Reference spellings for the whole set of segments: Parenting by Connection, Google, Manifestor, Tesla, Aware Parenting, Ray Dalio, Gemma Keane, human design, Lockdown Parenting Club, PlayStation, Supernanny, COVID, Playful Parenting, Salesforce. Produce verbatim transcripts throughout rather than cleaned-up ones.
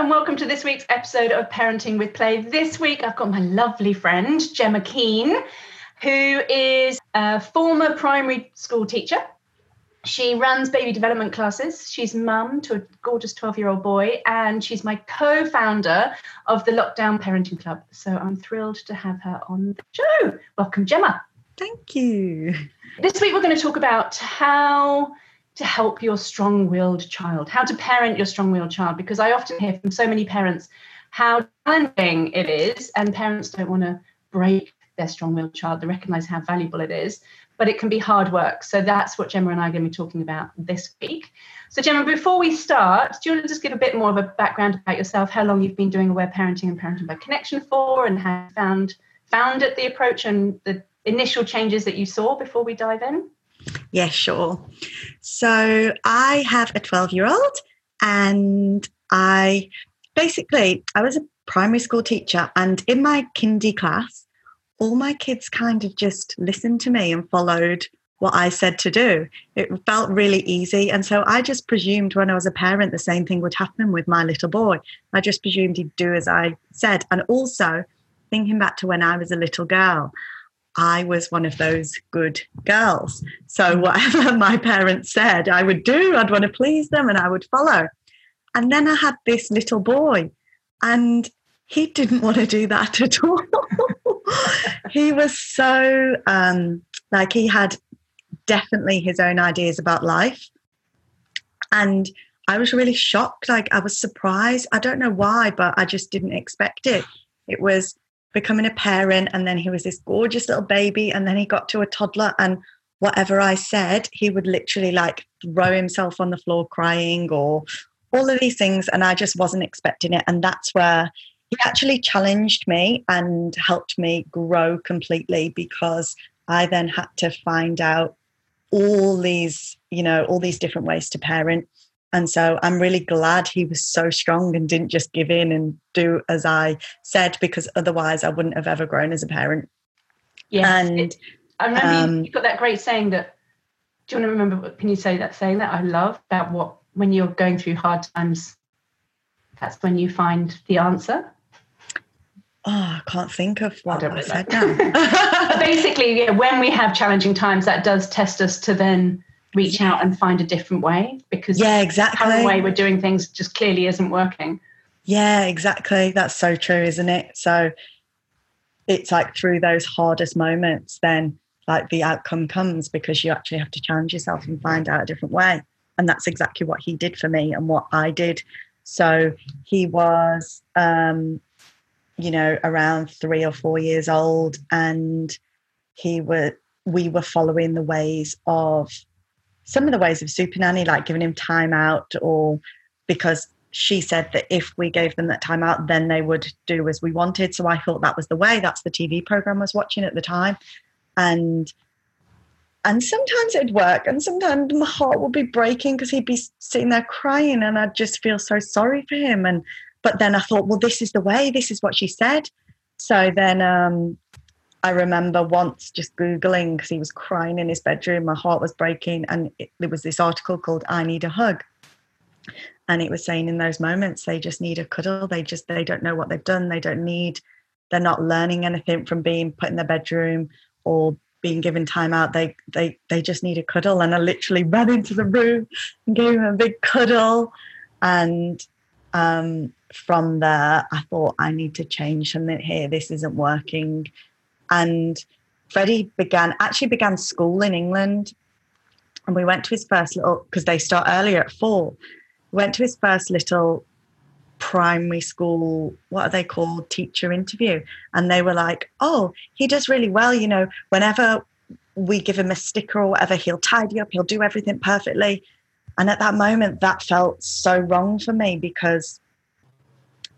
and welcome to this week's episode of Parenting with Play. This week, I've got my lovely friend, Gemma Keane, who is a former primary school teacher. She runs baby development classes. She's mum to a gorgeous twelve-year-old boy, and she's my co-founder of the Lockdown Parenting Club. So I'm thrilled to have her on the show. Welcome, Gemma. Thank you. This week, we're going to talk about how to help your strong-willed child, how to parent your strong-willed child, because I often hear from so many parents how challenging it is, and parents don't want to break their strong-willed child. They recognise how valuable it is, but it can be hard work. So that's what Gemma and I are going to be talking about this week. So Gemma, before we start, do you want to just give a bit more of a background about yourself, how long you've been doing Aware Parenting and Parenting by Connection for, and how you found, found it, the approach and the initial changes that you saw before we dive in? Yeah, sure. So I have a twelve-year-old, and I basically, I was a primary school teacher, and in my kindy class, all my kids kind of just listened to me and followed what I said to do. It felt really easy. And so I just presumed when I was a parent, the same thing would happen with my little boy. I just presumed he'd do as I said. And also thinking back to when I was a little girl, I was one of those good girls. So whatever my parents said, I would do. I'd want to please them and I would follow. And then I had this little boy, and he didn't want to do that at all. He was so, um, like he had definitely his own ideas about life. And I was really shocked. Like I was surprised. I don't know why, but I just didn't expect it. It was becoming a parent, and then he was this gorgeous little baby, and then he got to a toddler, and whatever I said, he would literally like throw himself on the floor crying or all of these things. And I just wasn't expecting it. And that's where he actually challenged me and helped me grow completely, because I then had to find out all these, you know, all these different ways to parent. And so I'm really glad he was so strong and didn't just give in and do as I said, because otherwise I wouldn't have ever grown as a parent. Yeah. And it, I remember um, you've got that great saying that, do you want to remember, can you say that saying that I love about what, when you're going through hard times, that's when you find the answer? Oh, I can't think of what I, I said now. Basically, yeah, when we have challenging times, that does test us to then reach out and find a different way, because yeah, exactly. The way we're doing things just clearly isn't working. Yeah, exactly. That's so true, isn't it? So it's like through those hardest moments, then like the outcome comes, because you actually have to challenge yourself and find out a different way. And that's exactly what he did for me and what I did. So he was, um, you know, around three or four years old, and he were, we were following the ways of, some of the ways of Supernanny, like giving him time out, or because she said that if we gave them that time out, then they would do as we wanted. So I thought that was the way. That's the T V program I was watching at the time. And and sometimes it'd work, and sometimes my heart would be breaking because he'd be sitting there crying, and I'd just feel so sorry for him. And but then I thought, well, this is the way. This is what she said. So then um, I remember once just Googling, because he was crying in his bedroom. My heart was breaking, and it, there was this article called "I Need a Hug," and it was saying in those moments they just need a cuddle. They just they don't know what they've done. They don't need. They're not learning anything from being put in their bedroom or being given time out. They they they just need a cuddle. And I literally ran into the room and gave him a big cuddle. And um, from there, I thought I need to change something here. This isn't working. And Freddie began, actually began school in England, and we went to his first little, because they start earlier at four, went to his first little primary school, what are they called, teacher interview. And they were like, oh, he does really well. You know, whenever we give him a sticker or whatever, he'll tidy up, he'll do everything perfectly. And at that moment, that felt so wrong for me, because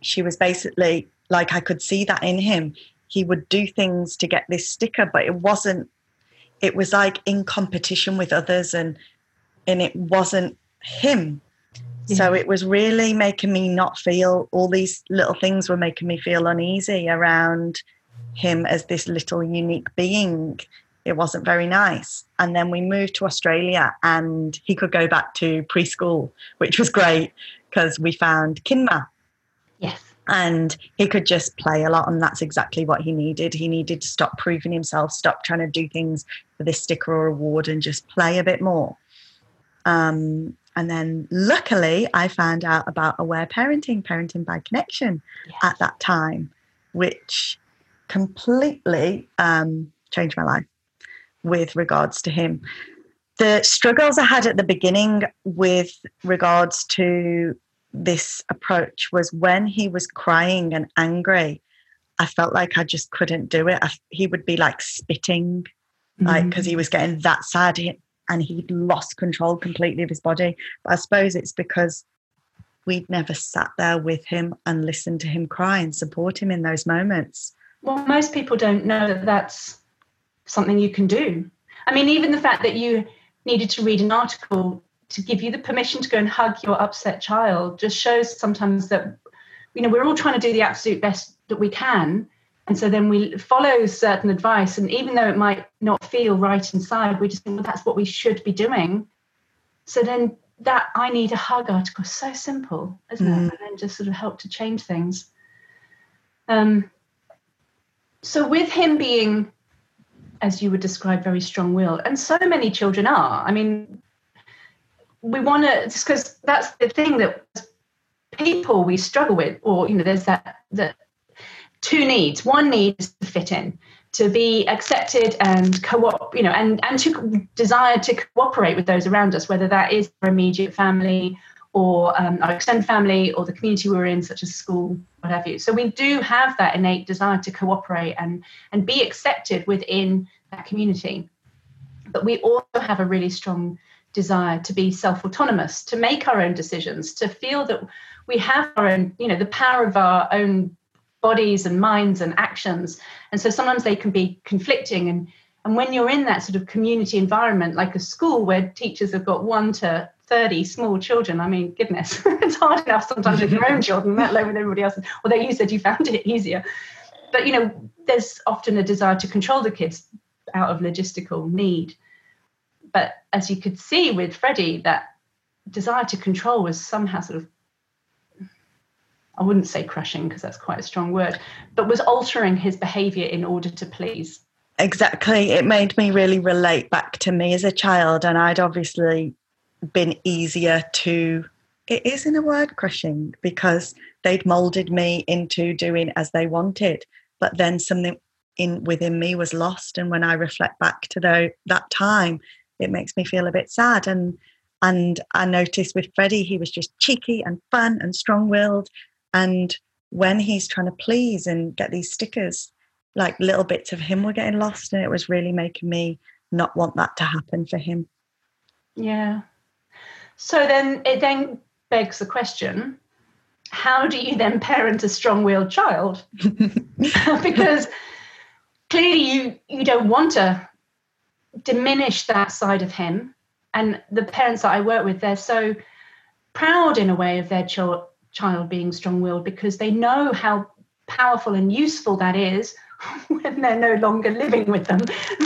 she was basically, like I could see that in him. He would do things to get this sticker, but it wasn't, it was like in competition with others, and and it wasn't him. Yeah. So it was really making me not feel, all these little things were making me feel uneasy around him as this little unique being. It wasn't very nice. And then we moved to Australia, and he could go back to preschool, which was great because we found Kinma. Yes. And he could just play a lot, and that's exactly what he needed. He needed to stop proving himself, stop trying to do things for this sticker or award, and just play a bit more. Um, and then luckily I found out about Aware Parenting, Parenting by Connection yes. at that time, which completely um, changed my life with regards to him. The struggles I had at the beginning with regards to this approach was when he was crying and angry, I felt like I just couldn't do it. I, he would be like spitting, mm-hmm. like because he was getting that sad, and he'd lost control completely of his body. But I suppose it's because we'd never sat there with him and listened to him cry and support him in those moments. Well, most people don't know that that's something you can do. I mean, even the fact that you needed to read an article to give you the permission to go and hug your upset child just shows sometimes that, you know, we're all trying to do the absolute best that we can. And so then we follow certain advice. And even though it might not feel right inside, we just think, well, that's what we should be doing. So then that I need a hug article is so simple, isn't mm. it? And then just sort of help to change things. Um. So with him being, as you would describe, very strong-willed, and so many children are, I mean, we want to, just because that's the thing that people we struggle with, or, you know, there's that, that two needs. One need is to fit in, to be accepted and co-op, you know, and, and to desire to cooperate with those around us, whether that is our immediate family or um, our extended family or the community we're in, such as school, what have you. So we do have that innate desire to cooperate and, and be accepted within that community. But we also have a really strong desire to be self-autonomous, to make our own decisions, to feel that we have our own, you know, the power of our own bodies and minds and actions. And so sometimes they can be conflicting. And, and when you're in that sort of community environment, like a school where teachers have got one to thirty small children, I mean, goodness, it's hard enough sometimes with your own children, let alone with everybody else's. Although you said you found it easier. But, you know, there's often a desire to control the kids out of logistical need. But as you could see with Freddie, that desire to control was somehow sort of, I wouldn't say crushing because that's quite a strong word, but was altering his behaviour in order to please. Exactly. It made me really relate back to me as a child, and I'd obviously been easier to, it is in a word, crushing, because they'd moulded me into doing as they wanted. But then something in within me was lost. And when I reflect back to the, that time, it makes me feel a bit sad. And and I noticed with Freddie, he was just cheeky and fun and strong-willed. And when he's trying to please and get these stickers, like little bits of him were getting lost. And it was really making me not want that to happen for him. Yeah. So then it then begs the question, how do you then parent a strong-willed child? Because clearly you, you don't want to diminish that side of him, and the parents that I work with, they're so proud in a way of their ch- child being strong-willed because they know how powerful and useful that is when they're no longer living with them,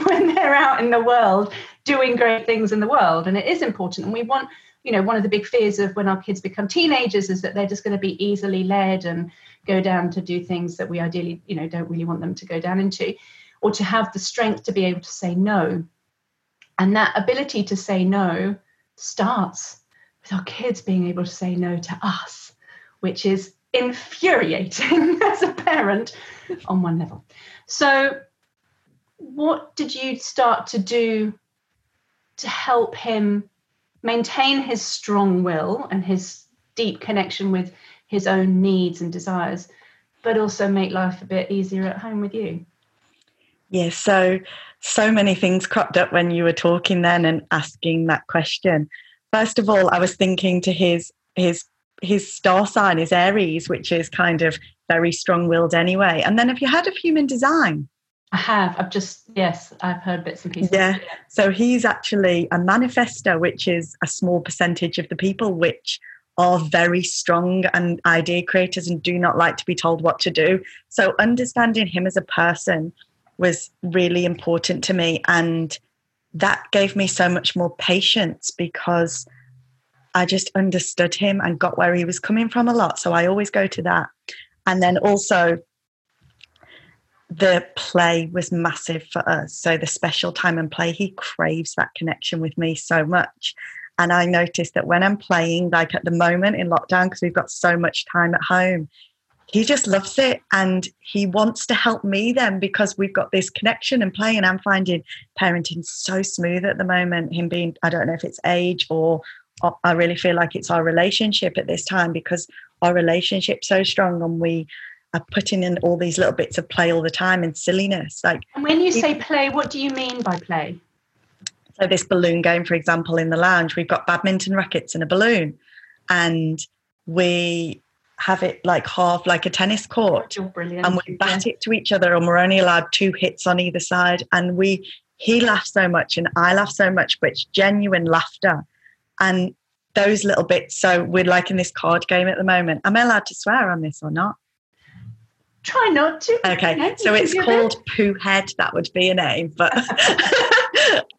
when they're out in the world doing great things in the world. And it is important, and we want, you know, one of the big fears of when our kids become teenagers is that they're just going to be easily led and go down to do things that we ideally, you know, don't really want them to go down into, or to have the strength to be able to say no. And that ability to say no starts with our kids being able to say no to us, which is infuriating as a parent on one level. So what did you start to do to help him maintain his strong will and his deep connection with his own needs and desires, but also make life a bit easier at home with you? Yeah, so, so many things cropped up when you were talking then and asking that question. First of all, I was thinking to his his his star sign is Aries, which is kind of very strong-willed anyway. And then have you heard of human design? I have. I've just, yes, I've heard bits and pieces. Yeah, so he's actually a manifestor, which is a small percentage of the people which are very strong and idea creators and do not like to be told what to do. So understanding him as a person was really important to me, and that gave me so much more patience because I just understood him and got where he was coming from a lot. So I always go to that. And then also the play was massive for us. So the special time and play, he craves that connection with me so much. And I noticed that when I'm playing, like at the moment in lockdown, because we've got so much time at home, he just loves it. And he wants to help me then, because we've got this connection and play. And I'm finding parenting so smooth at the moment, him being, I don't know if it's age or, or I really feel like it's our relationship at this time, because our relationship's so strong and we are putting in all these little bits of play all the time and silliness. Like, and when you it, say play, what do you mean by play? So this balloon game, for example, in the lounge, we've got badminton rackets and a balloon, and we have it like half like a tennis court. Oh, and we bat yeah. it to each other, and we're only allowed two hits on either side. And we he laughs so much and I laugh so much, but it's genuine laughter. And those little bits. So we're like in this card game at the moment. Am I allowed to swear on this or not? Try not to. Okay, no, so it's called Pooh Head. That would be a name, but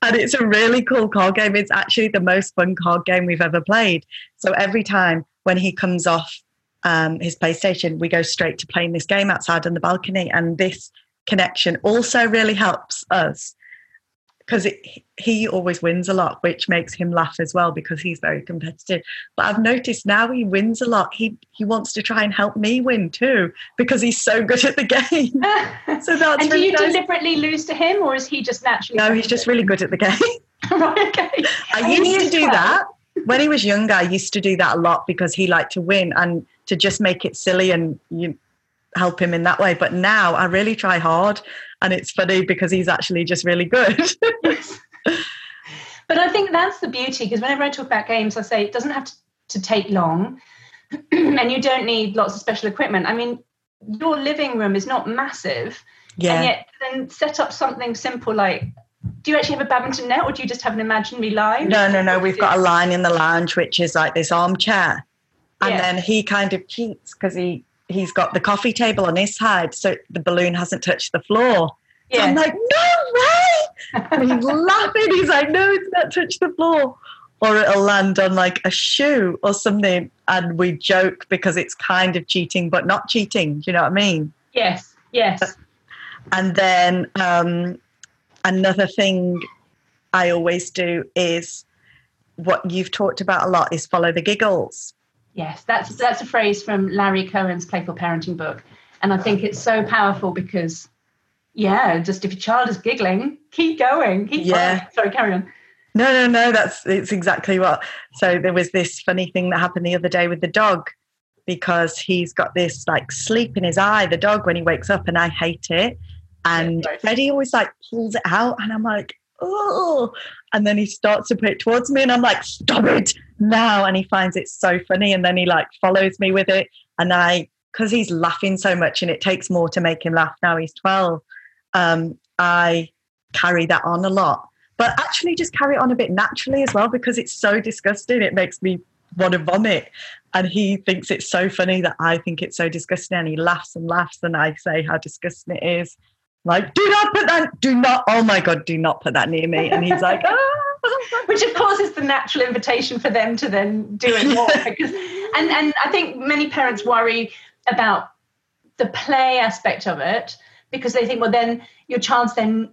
and it's a really cool card game. It's actually the most fun card game we've ever played. So every time when he comes off um, his PlayStation, we go straight to playing this game outside on the balcony. And this connection also really helps us, because he always wins a lot, which makes him laugh as well, because he's very competitive. But I've noticed now he wins a lot. He he wants to try and help me win too, because he's so good at the game. So that's and really do you nice. deliberately lose to him, or is he just naturally? No, he's just really good at the game. Right, okay. I used he to do well. that. When he was younger, I used to do that a lot, because he liked to win and to just make it silly and you help him in that way. But now I really try hard. And it's funny because he's actually just really good. But I think that's the beauty, because whenever I talk about games, I say it doesn't have to, to take long and you don't need lots of special equipment. I mean, your living room is not massive. Yeah. And yet then set up something simple like, do you actually have a badminton net, or do you just have an imaginary line? No, no, no. We've got a line in the lounge, which is like this armchair. And yeah. then he kind of cheats because he... he's got the coffee table on his side, so the balloon hasn't touched the floor. Yeah. So I'm like, no way! And he's laughing. He's like, no, it's not touched the floor. Or it'll land on like a shoe or something. And we joke because it's kind of cheating, but not cheating. Do you know what I mean? Yes, yes. And then um, another thing I always do is what you've talked about a lot is follow the giggles. Yes, that's that's a phrase from Larry Cohen's Playful Parenting book. And I think it's so powerful because, yeah, just if your child is giggling, keep going. Keep yeah. going. Sorry, carry on. No, no, no, that's it's exactly what. So there was this funny thing that happened the other day with the dog, because he's got this like sleep in his eye, the dog, when he wakes up, and I hate it. And yeah, Freddie always like pulls it out and I'm like, oh, and then he starts to put it towards me and I'm like, stop it now. And he finds it so funny, and then he like follows me with it, and I, because he's laughing so much and it takes more to make him laugh now, he's twelve, um I carry that on a lot, but actually just carry it on a bit naturally as well, because it's so disgusting it makes me want to vomit, and he thinks it's so funny that I think it's so disgusting, and he laughs and laughs, and I say how disgusting it is. Like, do not put that, do not, oh my God, do not put that near me. And he's like, ah. Which of course is the natural invitation for them to then do it more. Because, and, and I think many parents worry about the play aspect of it, because they think, well, then your child's then,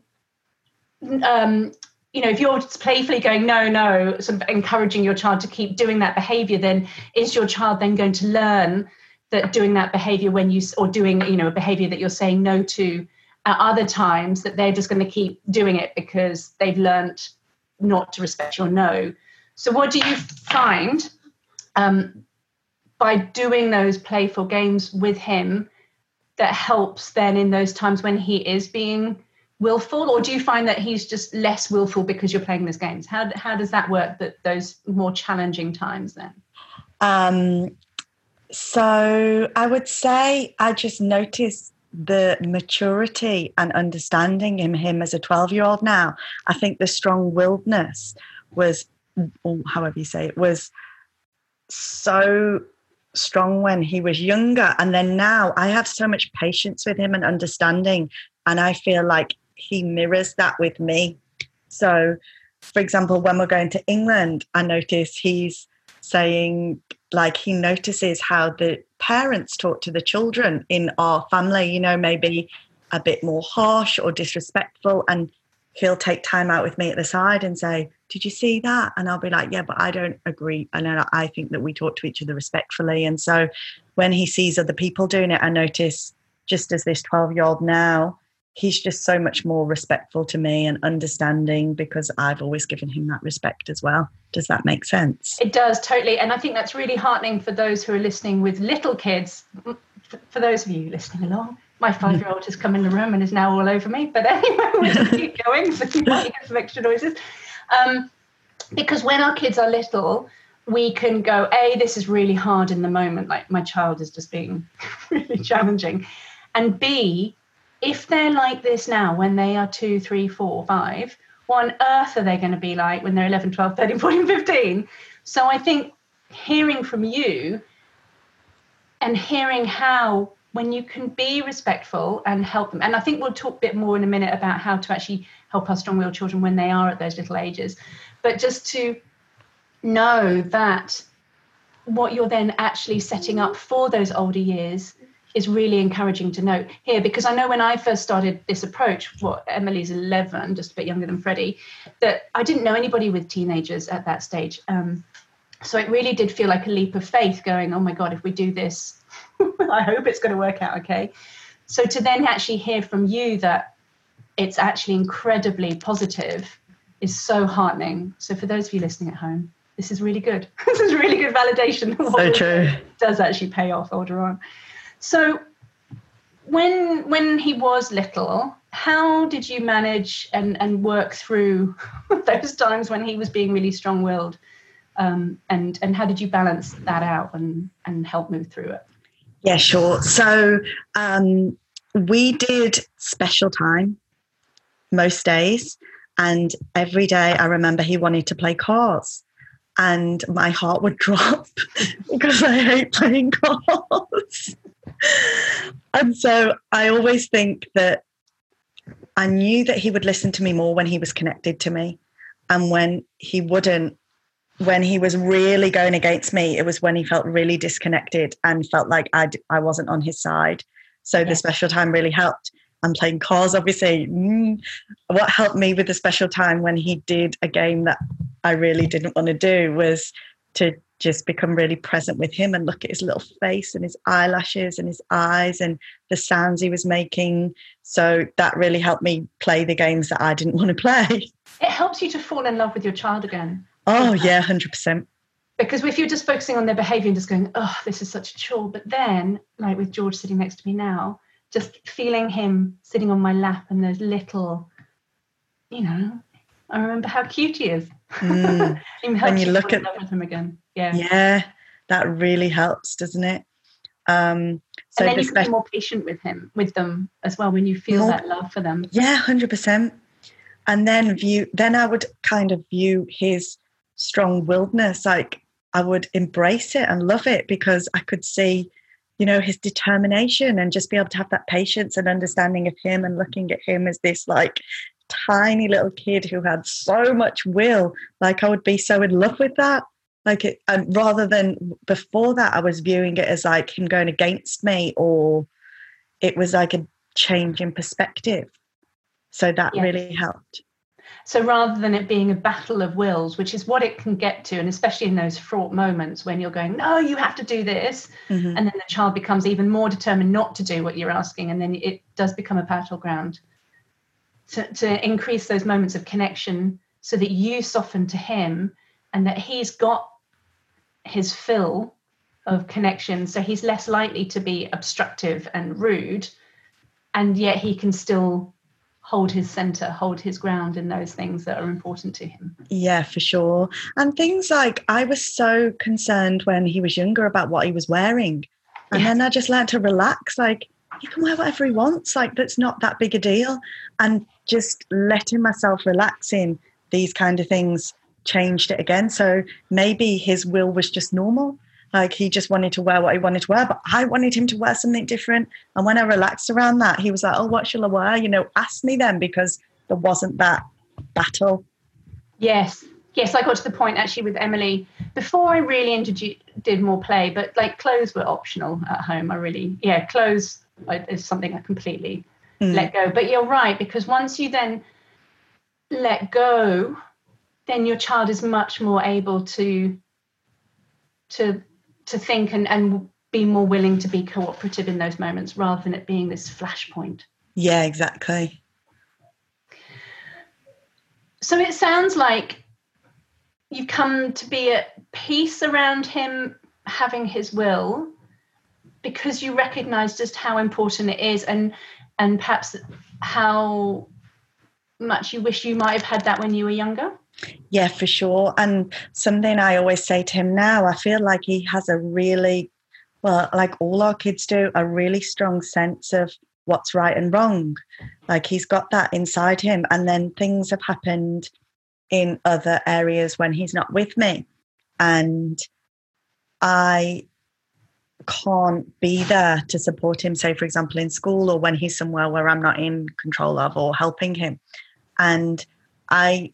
um, you know, if you're playfully going, no, no, sort of encouraging your child to keep doing that behavior, then is your child then going to learn that doing that behavior when you, or doing, you know, a behavior that you're saying no to, at other times, that they're just going to keep doing it because they've learnt not to respect your no. So what do you find um, by doing those playful games with him that helps then in those times when he is being willful? Or do you find that he's just less willful because you're playing those games? How how does that work, that those more challenging times then? Um, so I would say I just noticed the maturity and understanding in him as a twelve-year-old now. I think the strong-willedness was, or however you say it, was so strong when he was younger. And then now I have so much patience with him and understanding, and I feel like he mirrors that with me. So, for example, when we're going to England, I notice he's saying like he notices how the parents talk to the children in our family, you know, maybe a bit more harsh or disrespectful, and he'll take time out with me at the side and say, did you see that? And I'll be like, yeah, but I don't agree. And I think that we talk to each other respectfully. And so when he sees other people doing it, I notice just as this twelve-year-old now, he's just so much more respectful to me and understanding because I've always given him that respect as well. Does that make sense? It does, totally. And I think that's really heartening for those who are listening with little kids. For those of you listening along, my five-year-old has come in the room and is now all over me. But anyway, we'll keep going, so you might get some extra noises. Um, because when our kids are little, we can go, A, this is really hard in the moment. Like, my child is just being really challenging. And B, if they're like this now, when they are two, three, four, five, what on earth are they going to be like when they're eleven, twelve, thirteen, fourteen, fifteen? So I think hearing from you and hearing how, when you can be respectful and help them, and I think we'll talk a bit more in a minute about how to actually help our strong-willed children when they are at those little ages, but just to know that what you're then actually setting up for those older years is really encouraging to note here, because I know when I first started this approach, what, Emily's eleven, just a bit younger than Freddie, that I didn't know anybody with teenagers at that stage. Um, so it really did feel like a leap of faith going, oh my God, if we do this, I hope it's going to work out okay. So to then actually hear from you that it's actually incredibly positive is so heartening. So for those of you listening at home, this is really good. This is really good validation. So true. Does actually pay off older on. So when when he was little, how did you manage and, and work through those times when he was being really strong-willed? Um, and, and how did you balance that out and, and help move through it? Yeah, sure. So um, we did special time most days. And every day I remember he wanted to play cars. And my heart would drop because I hate playing cars. And so I always think that I knew that he would listen to me more when he was connected to me. And when he wouldn't, when he was really going against me, it was when he felt really disconnected and felt like I'd, I wasn't on his side. So yeah. The special time really helped. And playing cars, obviously. Mm, what helped me with the special time when he did a game that I really didn't want to do was to just become really present with him and look at his little face and his eyelashes and his eyes and the sounds he was making. So that really helped me play the games that I didn't want to play. It helps you to fall in love with your child again. Oh, yeah, one hundred percent. Because if you're just focusing on their behaviour and just going, oh, this is such a chore. But then, like with George sitting next to me now, just feeling him sitting on my lap and those little, you know, I remember how cute he is. Mm. When you look at him again. Yeah. Yeah. That really helps, doesn't it? Um, so and then the you can spe- be more patient with him, with them as well, when you feel more, that love for them. Yeah, one hundred percent. And then view, then I would kind of view his strong-willedness, like I would embrace it and love it because I could see, you know, his determination and just be able to have that patience and understanding of him and looking at him as this like tiny little kid who had so much will. Like I would be so in love with that. Like it, and rather than before that, I was viewing it as like him going against me, or it was like a change in perspective. So that yes. really helped. So rather than it being a battle of wills, which is what it can get to, and especially in those fraught moments when you're going, no, you have to do this. Mm-hmm. And then the child becomes even more determined not to do what you're asking. And then it does become a battleground. To, to increase those moments of connection so that you soften to him and that he's got his fill of connection. So he's less likely to be obstructive and rude. And yet he can still hold his centre, hold his ground in those things that are important to him. Yeah, for sure. And things like, I was so concerned when he was younger about what he was wearing. And yeah. then I just learned to relax, like, he can wear whatever he wants, like, that's not that big a deal. And just letting myself relax in these kind of things changed it again. So maybe his will was just normal. Like he just wanted to wear what he wanted to wear, but I wanted him to wear something different. And when I relaxed around that, he was like, oh, what shall I wear? You know, ask me then, because there wasn't that battle. Yes. yes, I got to the point actually with Emily before I really introduced, did more play, but like clothes were optional at home. I really, yeah, clothes is something I completely mm. let go. But you're right, because once you then let go, then your child is much more able to to to think and, and be more willing to be cooperative in those moments rather than it being this flashpoint. Yeah, exactly. So it sounds like you come to be at peace around him having his will because you recognise just how important it is, and and perhaps how much you wish you might have had that when you were younger. Yeah, for sure. And something I always say to him now, I feel like he has a really, well, like all our kids do, a really strong sense of what's right and wrong. Like he's got that inside him. And then things have happened in other areas when he's not with me, and I can't be there to support him, say, for example, in school or when he's somewhere where I'm not in control of or helping him. And I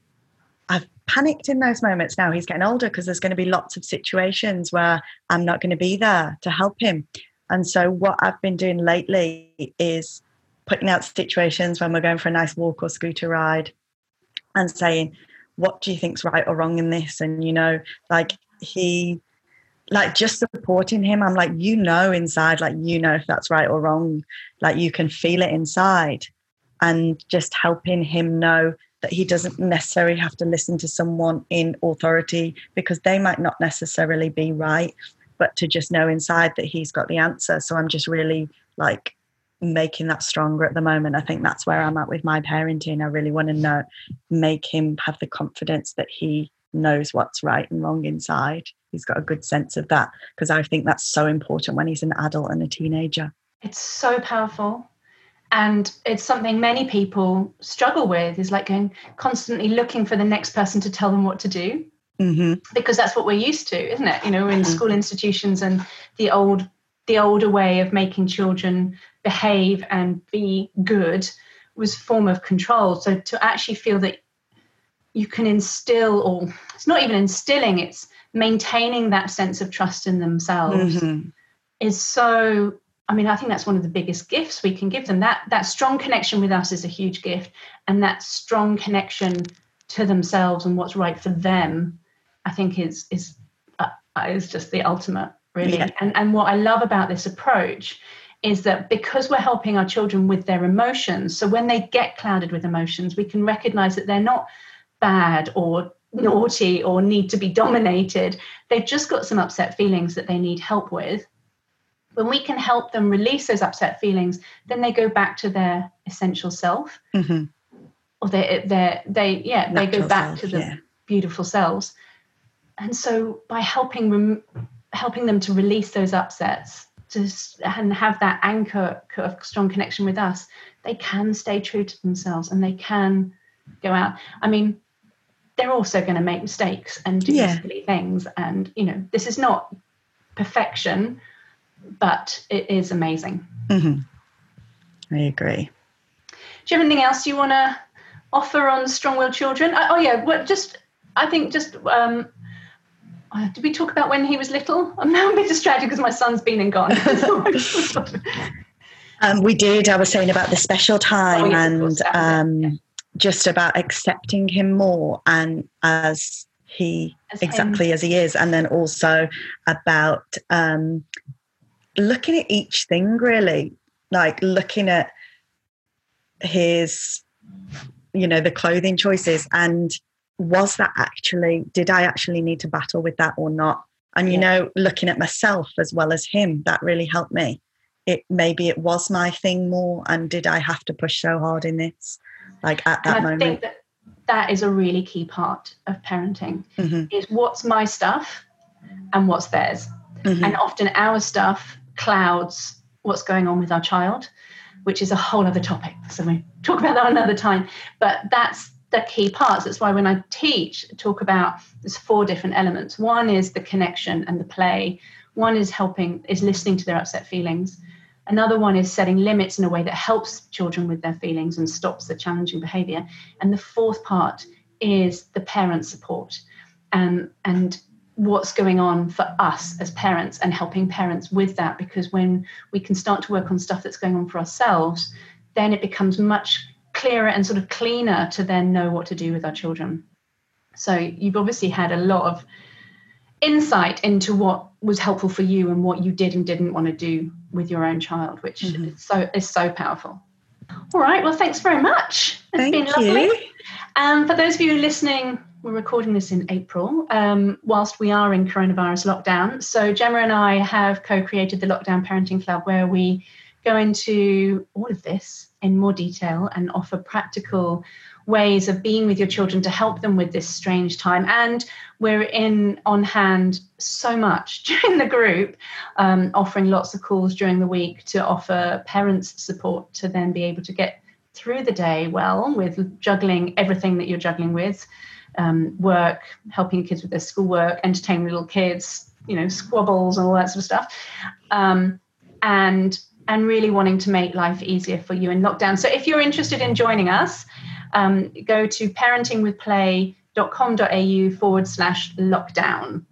I've panicked in those moments. Now he's getting older, because there's going to be lots of situations where I'm not going to be there to help him. And so what I've been doing lately is putting out situations when we're going for a nice walk or scooter ride and saying, what do you think's right or wrong in this? And, you know, like he, like just supporting him. I'm like, you know, inside, like, you know, if that's right or wrong, like you can feel it inside, and just helping him know that he doesn't necessarily have to listen to someone in authority because they might not necessarily be right, but to just know inside that he's got the answer. So I'm just really like making that stronger at the moment. I think that's where I'm at with my parenting. I really want to know, make him have the confidence that he knows what's right and wrong inside. He's got a good sense of that, because I think that's so important when he's an adult and a teenager. It's so powerful. And it's something many people struggle with, is like going constantly looking for the next person to tell them what to do. Mm-hmm. Because that's what we're used to, isn't it? You know, in mm-hmm. school institutions and the old, the older way of making children behave and be good was a form of control. So to actually feel that you can instill, or it's not even instilling, it's maintaining that sense of trust in themselves mm-hmm. is so, I mean, I think that's one of the biggest gifts we can give them. That that strong connection with us is a huge gift, and that strong connection to themselves and what's right for them, I think is is uh, is just the ultimate, really. Yeah. And and what I love about this approach is that because we're helping our children with their emotions, so when they get clouded with emotions, we can recognise that they're not bad or naughty or need to be dominated. They've just got some upset feelings that they need help with. When we can help them release those upset feelings, then they go back to their essential self. Mm-hmm. Or they, they, they, yeah, Natural they go back self, to the yeah. beautiful selves. And so, by helping rem- helping them to release those upsets, to and have that anchor of strong connection with us, they can stay true to themselves and they can go out. I mean, they're also going to make mistakes and do yeah. silly things, and you know, this is not perfection, but it is amazing. Mm-hmm. I agree. Do you have anything else you want to offer on strong-willed children? Oh yeah, well, just I think just um, did we talk about when he was little? I'm now a bit distracted because my son's been and gone. um, we did. I was saying about the special time oh, yes, and course, um, yeah. just about accepting him more and as he as exactly him. as he is, and then also about um, looking at each thing really, like looking at his, you know, the clothing choices and was that actually, did I actually need to battle with that or not? And, you yeah. know, looking at myself as well as him, that really helped me. It maybe it was my thing more, and did I have to push so hard in this, like at that and I moment? I think that that is a really key part of parenting mm-hmm. is what's my stuff and what's theirs. Mm-hmm. And often our stuff clouds what's going on with our child, which is a whole other topic. So we talk about that another time. But that's the key parts. That's why when I teach, I talk about there's four different elements. One is the connection and the play. One is helping, is listening to their upset feelings. Another one is setting limits in a way that helps children with their feelings and stops the challenging behaviour. And the fourth part is the parent support. um, and what's going on for us as parents and helping parents with that. Because when we can start to work on stuff that's going on for ourselves, then it becomes much clearer and sort of cleaner to then know what to do with our children. So you've obviously had a lot of insight into what was helpful for you and what you did and didn't want to do with your own child, which mm-hmm. is so is so powerful. All right, well, thanks very much. It's Thank been lovely. You. Um, for those of you listening, we're recording this in April, um, whilst we are in coronavirus lockdown. So Gemma and I have co-created the Lockdown Parenting Club, where we go into all of this in more detail and offer practical ways of being with your children to help them with this strange time. And we're in on hand so much during the group, um, offering lots of calls during the week to offer parents support to then be able to get through the day well with juggling everything that you're juggling with, um, work, helping kids with their schoolwork, entertaining little kids, you know, squabbles and all that sort of stuff. Um, and and really wanting to make life easier for you in lockdown. So if you're interested in joining us, um, go to parenting with play dot com dot a u forward slash lockdown.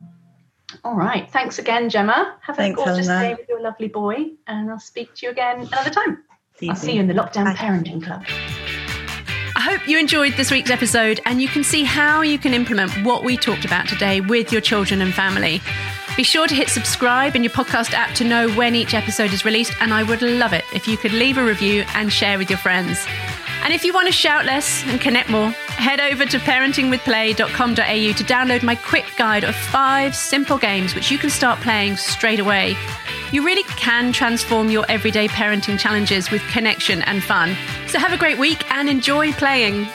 All right. Thanks again, Gemma. Have Thanks, a gorgeous Helena. Day with your lovely boy. And I'll speak to you again another time. See I'll see you in the Lockdown Bye. Parenting Club. I hope you enjoyed this week's episode, and you can see how you can implement what we talked about today with your children and family. Be sure to hit subscribe in your podcast app to know when each episode is released, and I would love it if you could leave a review and share with your friends. And if you want to shout less and connect more, head over to parenting with play dot com dot a u to download my quick guide of five simple games which you can start playing straight away. You really can transform your everyday parenting challenges with connection and fun. So have a great week and enjoy playing.